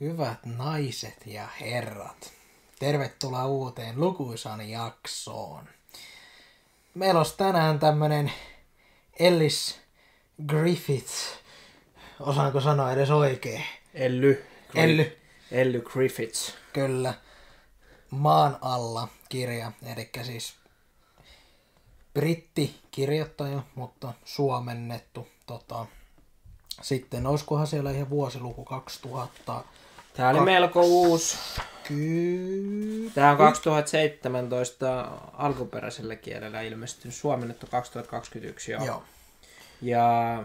Hyvät naiset ja herrat, tervetuloa uuteen lukuisan jaksoon. Meillä olisi tänään tämmönen Elly Griffiths, osaanko sanoa edes oikein? Elly Griffiths. Kyllä, Maan alla -kirja, eli siis brittikirjoittaja, mutta suomennettu. Sitten olisikohan siellä ihan vuosiluku 2000. Tää oli melko uusi. Tää on 2017 alkuperäisellä kielellä ilmestynyt, suomennettu 2021 jo. Joo. Ja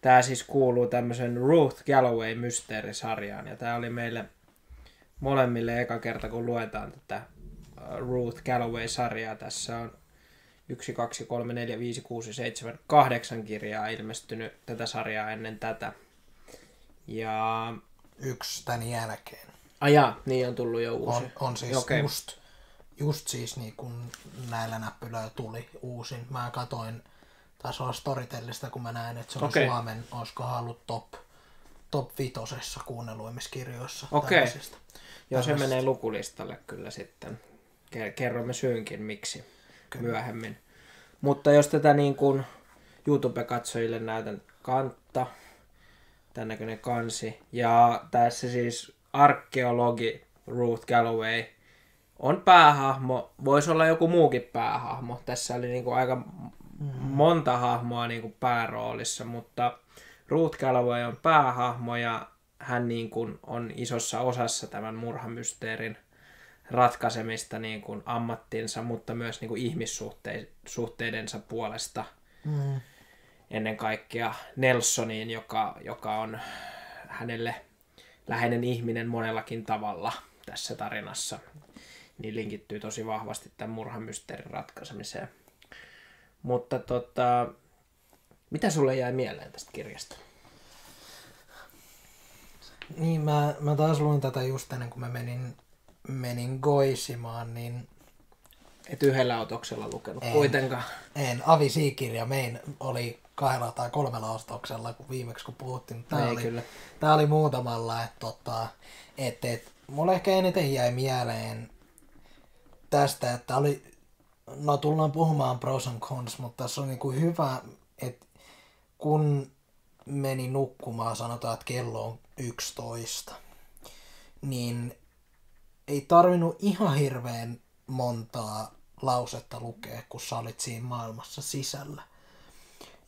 tää siis kuuluu tämmöisen Ruth Galloway mysteerisarjaan. Ja tää oli meille molemmille eka kerta, kun luetaan tätä Ruth Galloway-sarjaa. Tässä on 1, 2, 3, 4, 5, 6, 7, 8 kirjaa ilmestynyt tätä sarjaa ennen tätä. Ja yksi tän jälkeen. Ajaa, niin on tullut jo uusi. On siis okay. just siis niin kun näillä näppylöillä tuli uusin. Mä katoin, taisi olla Storytellista, kun mä näin, että se on okay. Suomen, olisikohan ollut top 5 kuunnelluimmissa kirjoissa. Okei, okay. Joo, se menee lukulistalle kyllä sitten. Kerromme syynkin miksi myöhemmin. Mutta jos tätä niin kuin YouTube-katsojille näytän kantta, tämän näköinen kansi, ja tässä siis arkeologi Ruth Galloway on päähahmo, voisi olla joku muukin päähahmo, tässä oli niin kuin aika monta hahmoa niin kuin pääroolissa, mutta Ruth Galloway on päähahmo ja hän niin kuin on isossa osassa tämän murhamysteerin ratkaisemista niin kuin ammattinsa, mutta myös niin kuin ihmissuhteidensa puolesta. Ennen kaikkea Nelsoniin, joka on hänelle läheinen ihminen monellakin tavalla tässä tarinassa. Niin linkittyy tosi vahvasti tämän murhamysteerin ratkaisemiseen. Mutta mitä sulle jäi mieleen tästä kirjasta? Niin, mä taas luin tätä just ennen kuin mä menin goisimaan, niin et yhdellä otoksella lukenut kuitenkaan. En. Avi Siikirja mein oli 2 tai 3 ostoksella, kun viimeksi kun puhuttiin. Tää oli muutamalla, että mulle ehkä eniten jäi mieleen tästä, että oli, no tullaan puhumaan pros and cons, mutta tässä on niinku hyvä, että kun meni nukkumaan, sanotaan, että kello on 11, niin ei tarvinnut ihan hirveän montaa lausetta lukea, kun sä olit siinä maailmassa sisällä.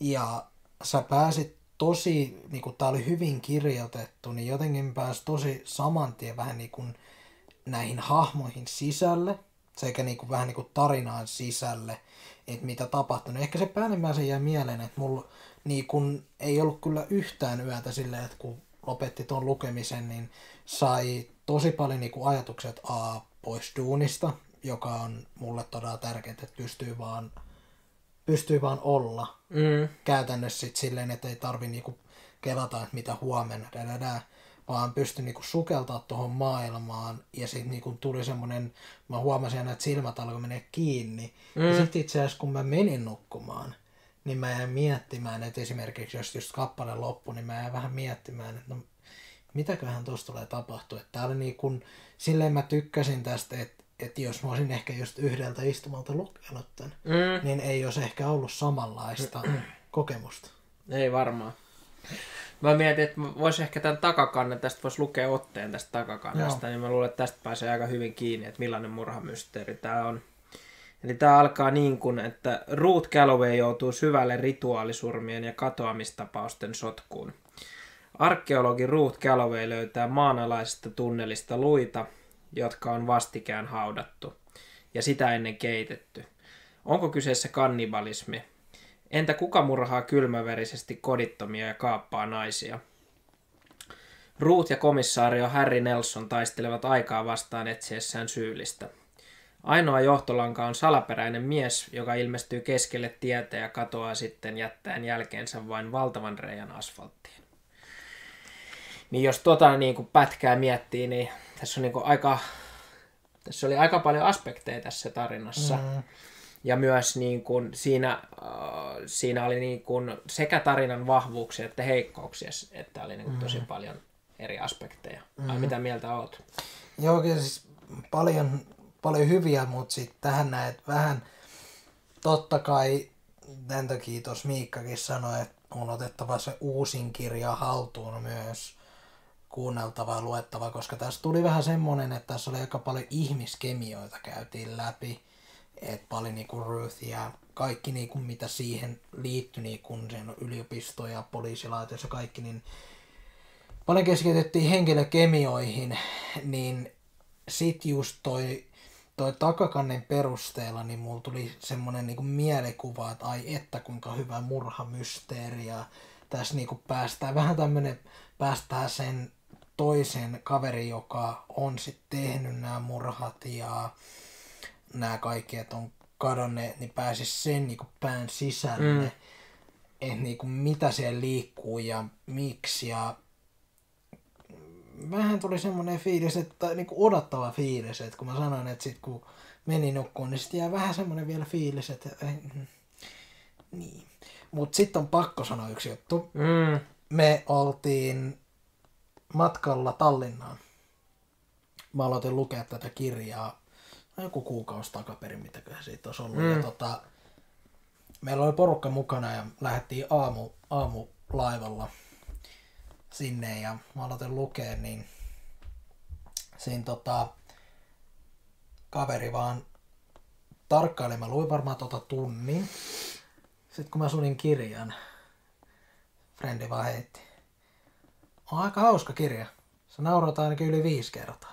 Ja sä pääsit tosi, niin kun tää oli hyvin kirjoitettu, niin jotenkin pääsi tosi samantien vähän niin kun näihin hahmoihin sisälle, sekä niin kun vähän niin kun tarinaan sisälle, että mitä tapahtui. Ehkä se päällimmäisen jäi mieleen, että mulla niin kun ei ollut kyllä yhtään yötä silleen, että kun lopetti tuon lukemisen, niin sai tosi paljon niinku ajatukset pois duunista, joka on mulle todella tärkeää, että pystyy vaan olla. Käytännössä sit silleen, että ei tarvi niinku kelata, että mitä huomenna, vaan pystyi niinku sukeltaa tuohon maailmaan. Ja sitten niinku tuli semmoinen, mä huomasin aina, että silmät alkoi menee kiinni. Ja sitten itse asiassa, kun mä menin nukkumaan, niin mä jäin miettimään, että esimerkiksi jos just kappale loppui, niin mä jäin vähän miettimään, että no, mitäköhän tuossa tulee tapahtua. Että tää oli niin kuin, silleen mä tykkäsin tästä, että jos mä olisin ehkä just yhdeltä istumalta lukenut tän, niin ei olisi ehkä ollut samanlaista kokemusta. Ei varmaan. Mä mietin, että vois ehkä tämän takakannen, tästä voisi lukea otteen tästä takakannesta, niin mä luulen, että tästä pääsee aika hyvin kiinni, että millainen murhamysteeri tää on. Eli tämä alkaa niin kuin, että Ruth Galloway joutuu syvälle rituaalisurmien ja katoamistapausten sotkuun. Arkeologi Ruth Galloway löytää maanalaisesta tunnelista luita, jotka on vastikään haudattu ja sitä ennen keitetty. Onko kyseessä kannibalismi? Entä kuka murhaa kylmäverisesti kodittomia ja kaappaa naisia? Ruth ja komissaario Harry Nelson taistelevat aikaa vastaan etsiessään syyllistä. Ainoa johtolanka on salaperäinen mies, joka ilmestyy keskelle tietä ja katoaa sitten jättäen jälkeensä vain valtavan reiän asfalttiin. Niin jos niin kuin pätkää miettii, niin tässä on niin kuin tässä oli aika paljon aspekteja tässä tarinassa. Ja myös niin kuin siinä oli niin kuin sekä tarinan vahvuuksia että heikkouksia, että oli niin kuin tosi paljon eri aspekteja. Mm-hmm. Mitä mieltä olet? Joo, kyllä siis paljon hyviä, mutta sitten tähän näet vähän, totta kai tämän takia tuossa Miikkakin sanoi, että on otettava se uusin kirja haltuun myös kuunneltava ja luettava, koska tässä tuli vähän semmoinen, että tässä oli aika paljon ihmiskemioita käytiin läpi, että paljon niinku Ruth ja kaikki niinku mitä siihen liittyi, niinku sen yliopisto ja poliisilaitos ja kaikki, niin paljon keskityttiin henkilökemioihin, niin sit just toi takakannen perusteella, niin mulla tuli semmoinen niinku mielikuva, että ai että kuinka hyvä murhamysteeri ja tässä niinku päästään vähän tämmönen, päästään sen toisen kaverin, joka on sit tehnyt nämä murhat ja nämä kaikki, että on kadonneet, niin pääsis sen niinku pään sisälle, että niinku mitä siellä liikkuu ja miksi ja vähän tuli semmoinen fiilis, että niinku odottava fiilis, että kun mä sanoin, että sit kun meni nukkuun, niin sit jää vähän semmoinen vielä fiilis, että niin. Mut sit on pakko sanoa yksi juttu. Mm. Me oltiin matkalla Tallinnaan. Mä aloitin lukea tätä kirjaa joku kuukausi takaperin, mitäköhän siitä olisi ollut. Ja meillä oli porukka mukana ja lähdettiin aamulaivalla sinne ja mä aloitin lukea, niin siinä kaveri vaan tarkkaili. Mä luin varmaan tunnin. Sitten kun mä sulin kirjan, frendi vaan heitti. On aika hauska kirja. Se naurotaan ainakin yli 5 kertaa.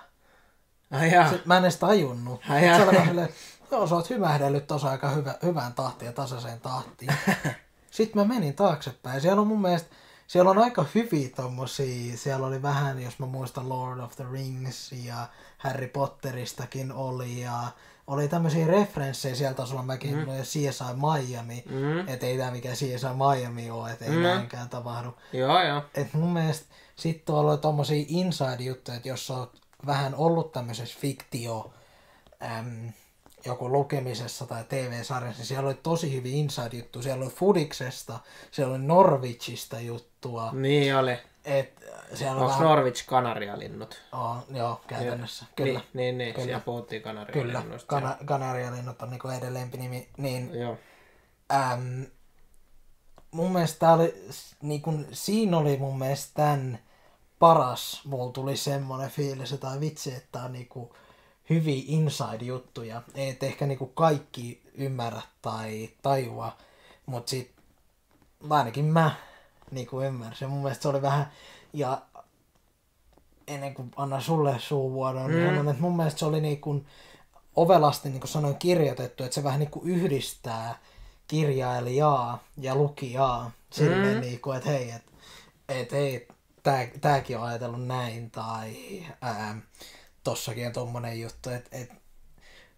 Sitten mä en edes tajunnut. Sä oot hymähdellyt tuossa aika hyvään tahtiin ja tasaiseen tahtiin. Sitten mä menin taaksepäin. Siellä on mun mielestä siellä on aika hyviä tommosia, siellä oli vähän, jos mä muistan, Lord of the Rings ja Harry Potteristakin oli ja oli tämmöisiä referenssejä, sieltä taisi olla mäkin CSI Miami, ettei tää mikään CSI Miami oo, ettei näinkään tapahdu. Joo. Et mun mielestä sit tuolla oli tommosia inside-juttuja, että jos sä oot vähän ollut tämmöisessä fiktio joku lukemisessa tai TV-sarjassa, niin siellä oli tosi hyvin inside-juttu. Siellä oli Foodiksesta, siellä oli Norwichista juttua. Niin oli. Onko vähän Norwich kanarialinnut? Joo, käytännössä. Kyllä. Niin, kyllä. Siellä puhuttiin kanarialinnusta. Kyllä, kanarialinnut on niinku heidän lempinimi. Niin, joo. Mun mielestä oli, niinku, siinä oli mun mielestä tämän paras. Mulla tuli semmoinen fiilis, tai vitsi, että tää on niinku hyviä inside-juttuja. Ei ehkä niinku kaikki ymmärrä tai tajua, mutta sit ainakin mä niinku ymmärsin. Mun mielestä se oli vähän, ja ennen kuin annan sulle suuvuodon, niin sanon, että mun mielestä se oli niinku ovelasti, niin kuin sanoin, kirjoitettu, että se vähän niinku yhdistää kirjailijaa ja lukijaa silleen, niinku, että hei, tääkin on ajatellut näin, tai tossakin on tommonen juttu, että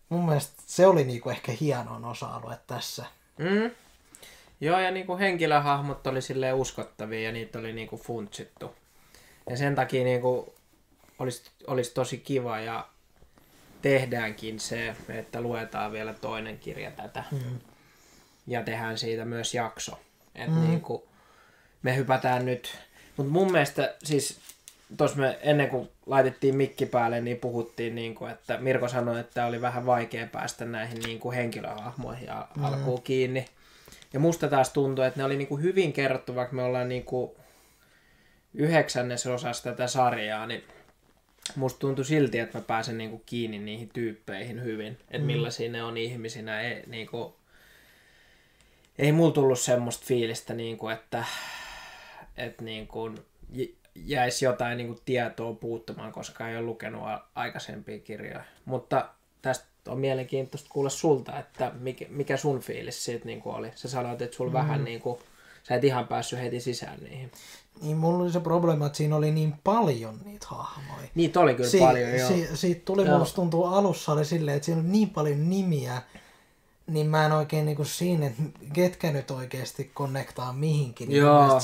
mun mielestä se oli niinku ehkä hienoin osa-alue tässä. Joo, ja niinku henkilöhahmot oli silleen uskottavia ja niitä oli niinku funtsittu. Ja sen takia niinku olisi tosi kiva ja tehdäänkin se, että luetaan vielä toinen kirja tätä. Ja tehdään siitä myös jakso. Että niinku me hypätään nyt. Mutta mun mielestä siis tuossa me ennen kuin laitettiin mikki päälle, niin puhuttiin, niin kuin, että Mirko sanoi, että oli vähän vaikea päästä näihin niin kuin henkilöhahmoihin alkuun kiinni. Ja musta taas tuntui, että ne oli niin kuin hyvin kerrottu, vaikka me ollaan niin kuin 9. osassa tätä sarjaa, niin musta tuntui silti, että mä pääsen niin kuin kiinni niihin tyyppeihin hyvin. Että millaisia ne on ihmisinä. Ei, niin kuin, ei mulla tullut semmoista fiilistä, niin kuin, että niin kuin jäisi jotain niin kuin tietoa puuttumaan, koska ei ole lukenut aikaisempia kirjoja. Mutta tästä on mielenkiintoista kuulla sulta, että mikä sun fiilis siitä niin kuin oli. Sä sanoit, että sulla vähän niin kuin, sä et ihan päässyt heti sisään niihin. Niin mulla oli se probleema, että siinä oli niin paljon niitä hahmoja. Niitä oli kyllä paljon, joo. Siitä tuli, musta tuntuu alussa oli silleen, että siinä oli niin paljon nimiä, niin mä en oikein niinku siinä, että ketkä nyt oikeesti konnektaa mihinkin. Joo,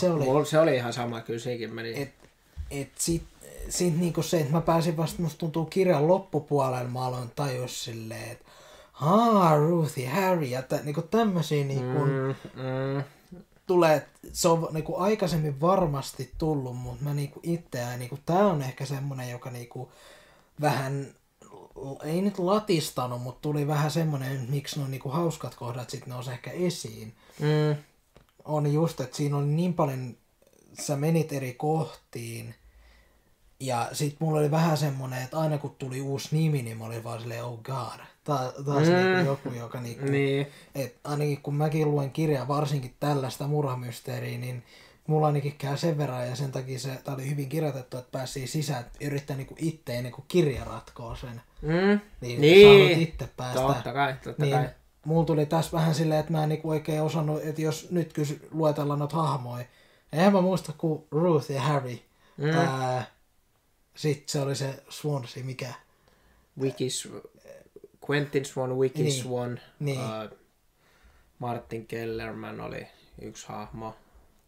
se oli ihan sama, kyllä sekin meni. Et sit niinku se, että mä pääsin vasta, musta tuntuu kirjan loppupuolella, mä aloin tajua silleen, että Ruthie, Harry, ja niinku tämmösiä niinku tulee, se on niinku aikaisemmin varmasti tullut, mutta mä niinku itseään, niinku, tää on ehkä semmonen, joka niinku vähän, ei nyt latistanut, mutta tuli vähän semmonen, miksi ne on niinku hauskat kohdat, sit ne on ehkä esiin. Mm. On just, että siinä on niin paljon, sä menit eri kohtiin, ja sit mulla oli vähän semmonen, että aina kun tuli uusi nimi, niin mä olin vaan silleen, oh god. Taas niinku joku, joka niinku, niin. Et ainakin kun mäkin luen kirjaa, varsinkin tällaista murhamysteeriä, niin mulla ainakin käy sen verran, ja sen takia se tää oli hyvin kirjoitettu, että pääsi sisään, että yrittää niinku itse niinku kirja ratkoa sen. Mm. Niin. Sä haluat itse päästä. Totta kai. Mulla tuli tässä vähän silleen, että mä en niinku oikein osannut, että jos nyt luetellaan noita hahmoja, eihän mä muista kuin Ruth ja Harry. Mm. Sitten se oli se Swansea, mikä? Quentin Swan, Swan. Niin. Martin Kellerman oli yksi hahmo.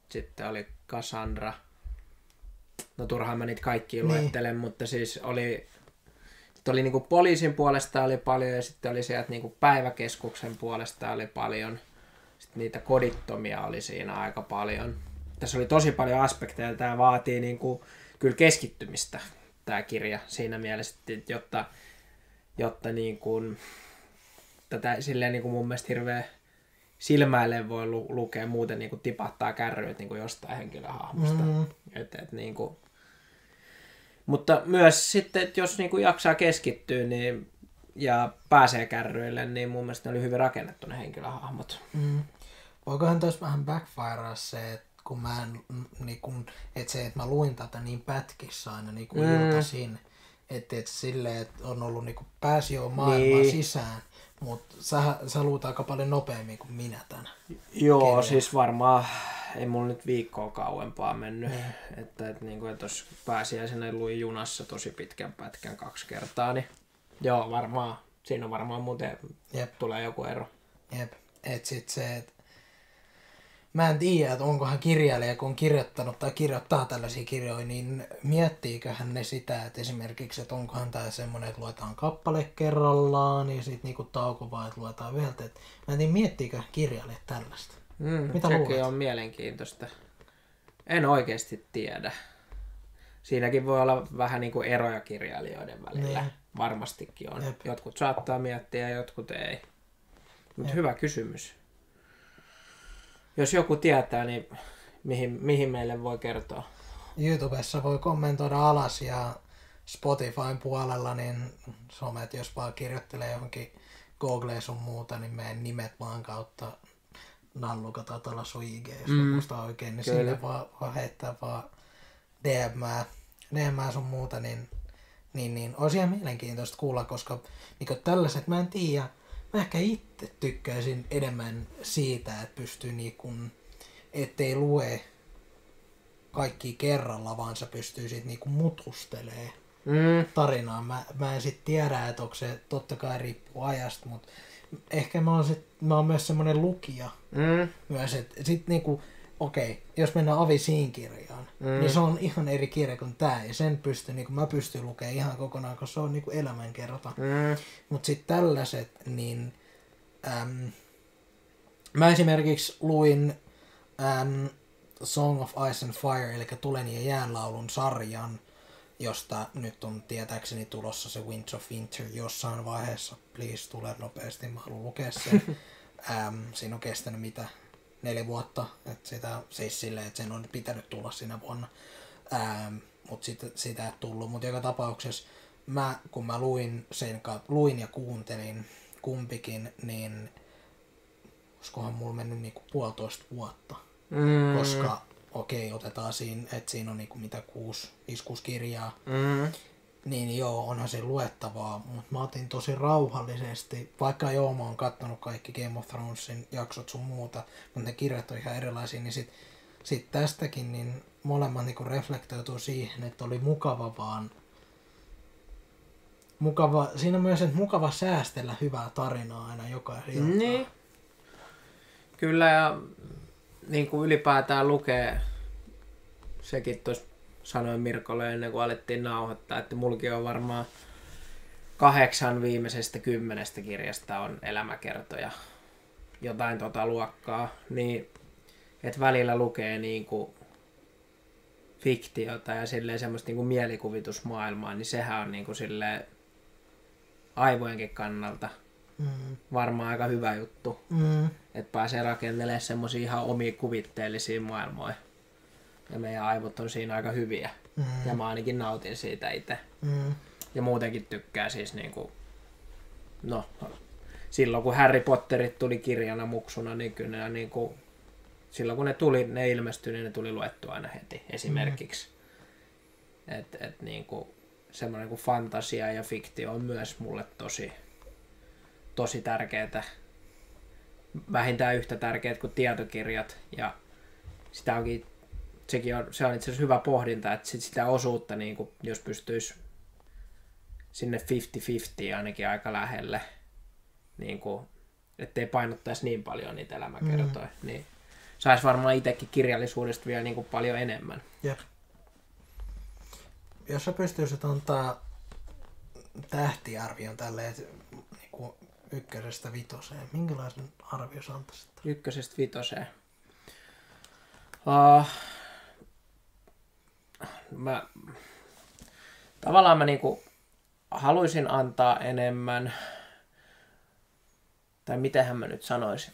Sitten oli Cassandra. No turhaan mä niitä kaikkia luettelen, mutta siis oli... Sitten oli niinku poliisin puolesta oli paljon ja sitten oli sieltä niinku päiväkeskuksen puolesta oli paljon. Sitten niitä kodittomia oli siinä aika paljon. Tässä oli tosi paljon aspekteja. Tämä vaatii niinku... Kyllä keskittymistä tämä kirja siinä mielessä, jotta niin kuin, tätä silleen niin kuin mun mielestä hirveä silmäilleen voi lukea, muuten niin kuin tipahtaa kärryt niin kuin jostain henkilöhahmosta. Mm-hmm. Niin kuin. Mutta myös sitten, että jos niin kuin jaksaa keskittyä niin, ja pääsee kärryille, niin mun mielestä ne oli hyvin rakennettu ne henkilöhahmot. Mm. Voikohan tuossa vähän backfirea se, että kun mä en, niin kun, et se, että mä luin tätä niin pätkissä aina niin kuin iltaisin, että et silleen, että on ollut niin pääsi jo maailman sisään, mutta sä luut aika paljon nopeammin kuin minä tänä. Joo, kerran. Siis varmaan ei mulla nyt viikkoa kauempaa mennyt, että niin kuin jos pääsiäisenä luin junassa tosi pitkän pätkän 2 kertaa, niin joo, varmaan, siinä on varmaan muuten tulee joku ero. Jep, että sit se, että mä en tiedä, että onkohan kirjailija, kun on kirjoittanut tai kirjoittaa tällaisia kirjoja, niin miettiiköhän ne sitä, että esimerkiksi, että onkohan tämä semmoinen, että luetaan kappale kerrallaan ja sitten niinku tauko vaan, että luetaan yhdeltä. Mä en tiedä, miettiiköhän kirjailija tällaista. Mitä luulet? Sekin on mielenkiintoista. En oikeasti tiedä. Siinäkin voi olla vähän niinku eroja kirjailijoiden välillä. Ne. Varmastikin on. Jep. Jotkut saattaa miettiä ja jotkut ei. Mutta hyvä kysymys. Jos joku tietää, niin mihin meille voi kertoa? YouTubessa voi kommentoida alas ja Spotifyn puolella, niin somet, jos vaan kirjoittelee johonkin Googleen sun muuta, niin meidän nimet vaan kautta nallukata tuolla sun IG, jos muistaa oikein, niin sille vaan heittää vaan DM-ää sun muuta, niin olisi ihan mielenkiintoista kuulla, koska niin tällaiset mä en tiedä. Mä ehkä itse tykkäisin enemmän siitä, että pystyy niinkun, ettei lue kaikki kerralla, vaan sä pystyy sit niinku mutustelee tarinaa. Mä en sit tiedä, että onko se, totta kai riippuu ajasta, mutta ehkä mä oon myös semmonen lukija myös, että sit niinku, okei, jos mennään Avisiin kirjaan, niin se on ihan eri kirja kuin tää, ja sen pystyy, niin mä pystyn lukemaan ihan kokonaan, koska se on niin elämänkerta. Mut sit tällaiset, niin mä esimerkiksi luin Song of Ice and Fire, eli Tulen ja jäänlaulun sarjan, josta nyt on tietääkseni tulossa se Winds of Winter jossain vaiheessa. Please, tule nopeasti, mä haluan lukea sen. Siinä on kestänyt mitä? 4 vuotta, että sitä, siis silleen, että sen on pitänyt tulla siinä vuonna, mutta sitä ei tullut. Mutta joka tapauksessa kun mä luin ja kuuntelin kumpikin, niin olisikohan mulla mennyt niinku 1,5 vuotta, koska okei, otetaan siinä, että siinä on niinku mitä 5-6 kirjaa, niin joo, onhan se luettavaa, mutta mä otin tosi rauhallisesti, vaikka joo, mä oon kattonut kaikki Game of Thronesin jaksot sun muuta, mutta ne kirjat on ihan erilaisia, niin sit tästäkin niin molemmat niinku reflektoituu siihen, että oli mukava, siinä myös, että mukava säästellä hyvää tarinaa aina jokaisen iltaan. Niin. Kyllä, ja niin kuin ylipäätään lukee, sekin tuossa sanoin Mirkolle ennen kuin alettiin nauhoittaa, että mulki on varmaan 8 viimeisestä 10 kirjasta on elämäkertoja, jotain tota luokkaa, niin että välillä lukee niinku fiktiota ja silleen semmoista niinku mielikuvitusmaailmaa, niin sehän on niinku silleen aivojenkin kannalta varmaan aika hyvä juttu. Että pääsee rakentelemaan semmoisia ihan omia kuvitteellisia maailmoja. Ja meidän aivot on siinä aika hyviä. Ja mä ainakin nautin siitä itse. Ja muutenkin tykkää siis niinku... No, silloin kun Harry Potterit tuli kirjana muksuna, niin kyllä ne niinku... Silloin kun ne tuli, ne ilmestyi, niin ne tuli luettua aina heti esimerkiksi. Et niinku... Semmoinen kuin fantasia ja fiktio on myös mulle tosi tärkeää. Vähintään yhtä tärkeät kuin tietokirjat. Ja sitä onkin... Se on itse asiassa hyvä pohdinta, että sitä osuutta, niin kun, jos pystyisi sinne 50-50 ainakin aika lähelle, niin kun, ettei painottaisi niin paljon niitä elämäkertoja, niin saisi varmaan itsekin kirjallisuudesta vielä niin kun, paljon enemmän. Jep. Jos sä pystyisit antaa tähtiarvion tälleen niin 1–5, minkälaisen arvio sä antaisit? 1–5. Tavallaan mä niinku haluaisin antaa enemmän, tai mitähän mä nyt sanoisin.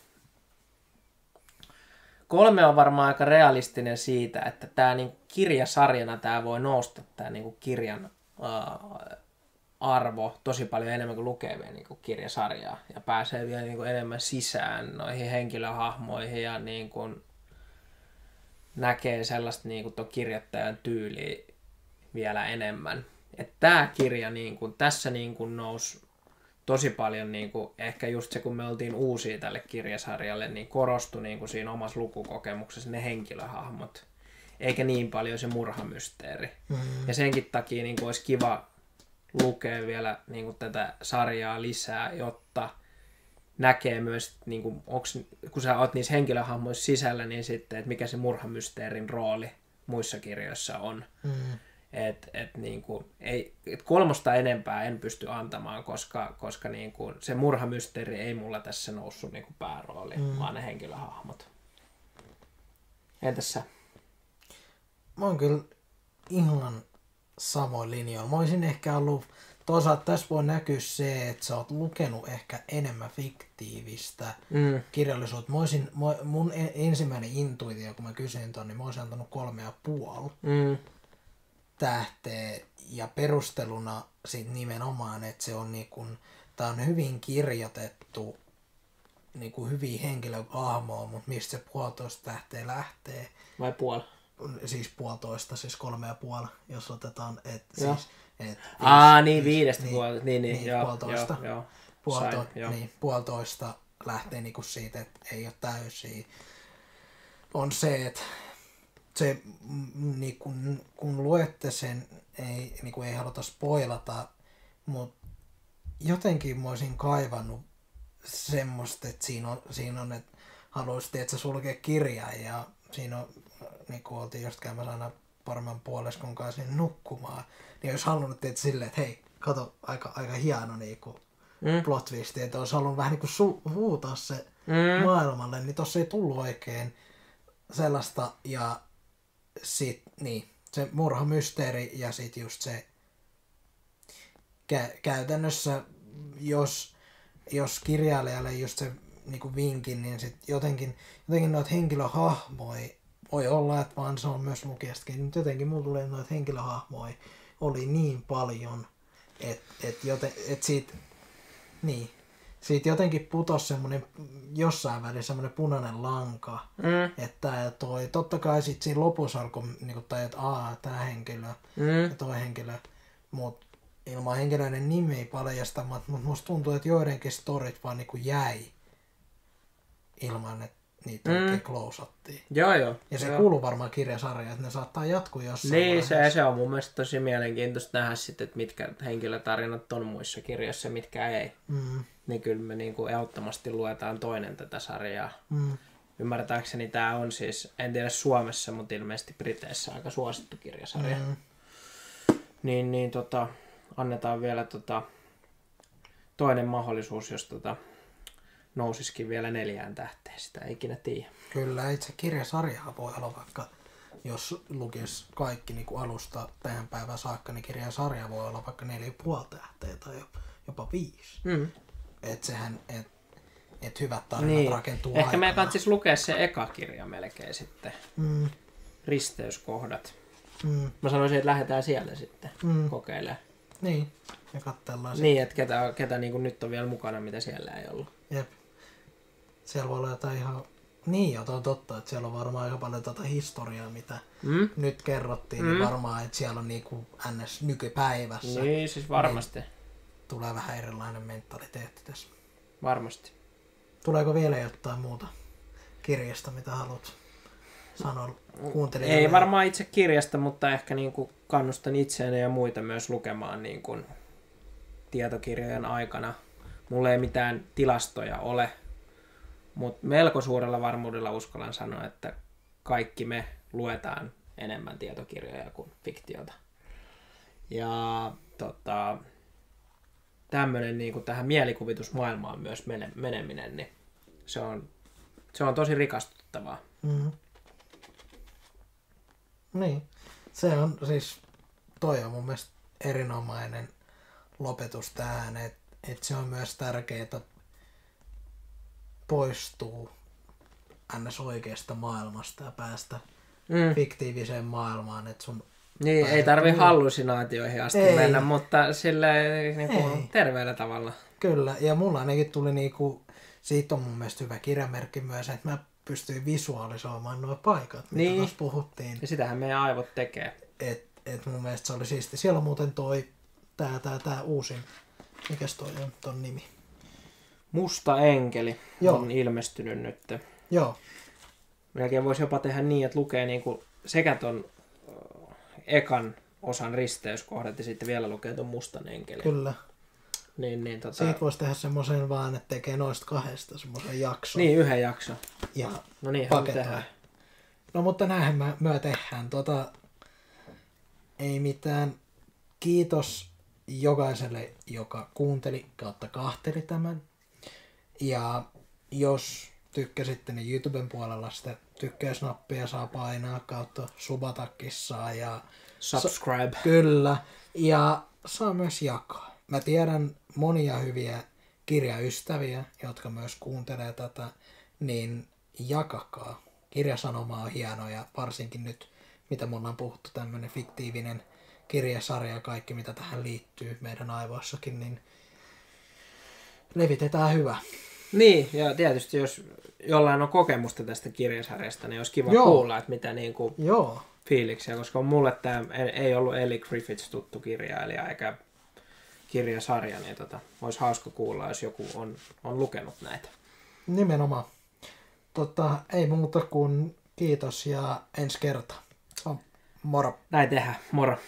3 on varmaan aika realistinen siitä, että tää niinku kirjasarjana tää voi nousta tää niinku kirjan arvo tosi paljon enemmän kuin lukee vielä niinku kirjasarjaa. Ja pääsee vielä niinku enemmän sisään noihin henkilöhahmoihin ja niinku näkee sellaista niin kuin tuon kirjoittajan tyyliä vielä enemmän. Että tämä kirja niin kuin, tässä niin kuin nousi tosi paljon, niin kuin, ehkä just se kun me oltiin uusia tälle kirjasarjalle, niin korostui niin kuin siinä omassa lukukokemuksessa ne henkilöhahmot, eikä niin paljon se murhamysteeri. Ja senkin takia niin kuin, olisi kiva lukea vielä niin kuin, tätä sarjaa lisää, jotta näkee myös, niin kuin, kun sä oot niissä henkilöhahmoissa sisällä, niin sitten, että mikä se murhamysteerin rooli muissa kirjoissa on. Niin kuin, ei, 3 enempää en pysty antamaan, koska niin kuin, se murhamysteeri ei mulla tässä noussut niin kuin päärooli, vaan ne henkilöhahmot. Entäs sä? Mä oon kyllä ihan samoin linjoilla. Mä olisin ehkä ollut... Toisaalta tässä voi näkyä se, että sä oot lukenut ehkä enemmän fiktiivistä kirjallisuutta. Mun ensimmäinen intuitio, kun mä kysyin ton, niin mä olisin antanut 3,5 tähteä. Ja perusteluna sit nimenomaan, että se on, niin kun, tää on hyvin kirjoitettu, niin kun hyvin henkilöhahmoa, mutta mistä se 1,5 tähteä lähtee? Vai puoli? Siis 1,5, siis 3,5, jos otetaan, että siis... niin 5,5. Niin 1,5 lähtee niinku siitä, että ei ole täysiä. On se, että se, niinku, kun luette sen, ei, niinku, ei haluta spoilata, mutta jotenkin mä olisin kaivannut semmoista, että siinä on että haluaisit, että sä sulkee kirjaa ja siinä on, niinku oltiin just käymässä aina paremman puoleskon kanssa nukkumaan. Niin olisi halunnut että silleen, että hei, kato, aika hieno niinku plot twist, että olisi halunnut vähän niinku huutaa se maailmalle, niin tossa ei tullut oikein sellaista, ja sit niin, se murhamysteeri, ja sit just se käytännössä, jos kirjailijalle just se niinku vinkin, niin sit jotenkin noita henkilöhahmoja, voi olla, että vaan se on myös lukijastakin, mutta jotenkin mulla tulee noita henkilöhahmoja, oli niin paljon, että siitä jotenkin putosi semmoinen jossain välissä semmoinen punainen lanka, että toi, totta kai sitten siinä lopussa alkoi, niin että tämä henkilö ja toi henkilö, mutta ilman henkilöiden nimi ei paljasta, mutta musta tuntuu, että joidenkin storit vaan niin kuin jäi ilman, että niitä oikein klousattiin. Joo. Ja se kuuluu varmaan kirjasarjaan, että ne saattaa jatkua jossain vaiheessa. Niin, se on mun mielestä tosi mielenkiintoista nähdä sitten, että mitkä henkilötarinat on muissa kirjoissa ja mitkä ei. Niin kyllä me niinku ehdottomasti luetaan toinen tätä sarjaa. Ymmärtääkseni tämä on siis, en tiedä Suomessa, mutta ilmeisesti Briteissä aika suosittu kirjasarja. Niin, annetaan vielä toinen mahdollisuus, jos nousisikin vielä 4 tähteen, sitä ei ikinä tiedä. Kyllä, itse kirjasarjaa voi olla vaikka, jos lukisi kaikki niin kuin alusta tähän päivään saakka, niin kirjasarja voi olla vaikka 4,5 tähteä tai jopa 5. Mm. Että sehän, et hyvät tarinat niin rakentuu ehkä aikana. Meidän kannattaisi lukea se eka kirja melkein sitten. Mm. Risteyskohdat. Mm. Mä sanoisin, että lähdetään siellä sitten kokeilemaan. Niin, ja katsellaan sitten. Niin, että ketä niin kuin nyt on vielä mukana, mitä siellä ei ollut. Jep. Siellä voi olla jotain ihan... Niin, jota on totta, että siellä on varmaan aika paljon tätä historiaa, mitä nyt kerrottiin, niin varmaan, että siellä on niin kuin ns. Nykypäivässä. Niin, siis varmasti. Niin tulee vähän erilainen mentaliteetti tässä. Varmasti. Tuleeko vielä jotain muuta kirjasta, mitä haluat sanoa kuuntelijoille? Ei varmaan itse kirjasta, mutta ehkä niin kuin kannustan itseäni ja muita myös lukemaan niin kuin tietokirjojen aikana. Mulla ei mitään tilastoja ole, mutta melko suurella varmuudella uskallan sanoa, että kaikki me luetaan enemmän tietokirjoja kuin fiktiota. Ja tämmöinen niin kuin tähän mielikuvitusmaailmaan myös meneminen, niin se on tosi rikastuttavaa. Mm-hmm. Niin, se on siis, toi on mun mielestä erinomainen lopetus tähän, että se on myös tärkeää poistua ns. Oikeasta maailmasta ja päästä fiktiiviseen maailmaan, että sun... Niin, ei tarvitse hallusinaatioihin asti mennä, mutta silleen niin terveellä tavalla. Kyllä, ja mulla ainakin tuli niinku, siitä on mun mielestä hyvä kirjamerkki myös, että mä pystyin visualisoimaan nuo paikat, mitä tuossa puhuttiin. Ja sitähän meidän aivot tekee. Et mun mielestä se oli siisti. Siellä on muuten toi, tää uusin, mikäs toi on ton nimi? Musta enkeli on ilmestynyt nyt. Joo. Melkein voisi jopa tehdä niin, että lukee niinku sekä ton ekan osan risteyskohdat ja sitten vielä lukee tuon mustan enkelin. Kyllä. Niin, siitä voisi tehdä semmoisen vaan, että tekee noista kahdesta semmoisen jakson. Niin, yhden jakson. Ja no niin, paketoi. No mutta näinhän me tehdään. Ei mitään. Kiitos jokaiselle, joka kuunteli kautta kahteli tämän. Ja jos tykkäsitte, niin YouTuben puolella sitä tykkäysnappia saa painaa kautta subatakissa ja... Subscribe. Kyllä. Ja saa myös jakaa. Mä tiedän monia hyviä kirjaystäviä, jotka myös kuuntelee tätä, niin jakakaa. Kirjasanoma on hieno ja varsinkin nyt, mitä mulla on puhuttu, tämmönen fiktiivinen kirjasarja ja kaikki, mitä tähän liittyy meidän aivoissakin, niin levitetään hyvä. Niin, ja tietysti jos jollain on kokemusta tästä kirjasarjasta, niin olisi kiva kuulla, että mitä niin kuin fiiliksiä, koska mulle tämä ei ollut Elly Griffiths tuttu kirjailija eikä kirjasarja, niin olisi hauska kuulla, jos joku on lukenut näitä. Nimenomaan. Ei muuta kuin kiitos ja ensi kerta. Moro. Näin tehdään, moro.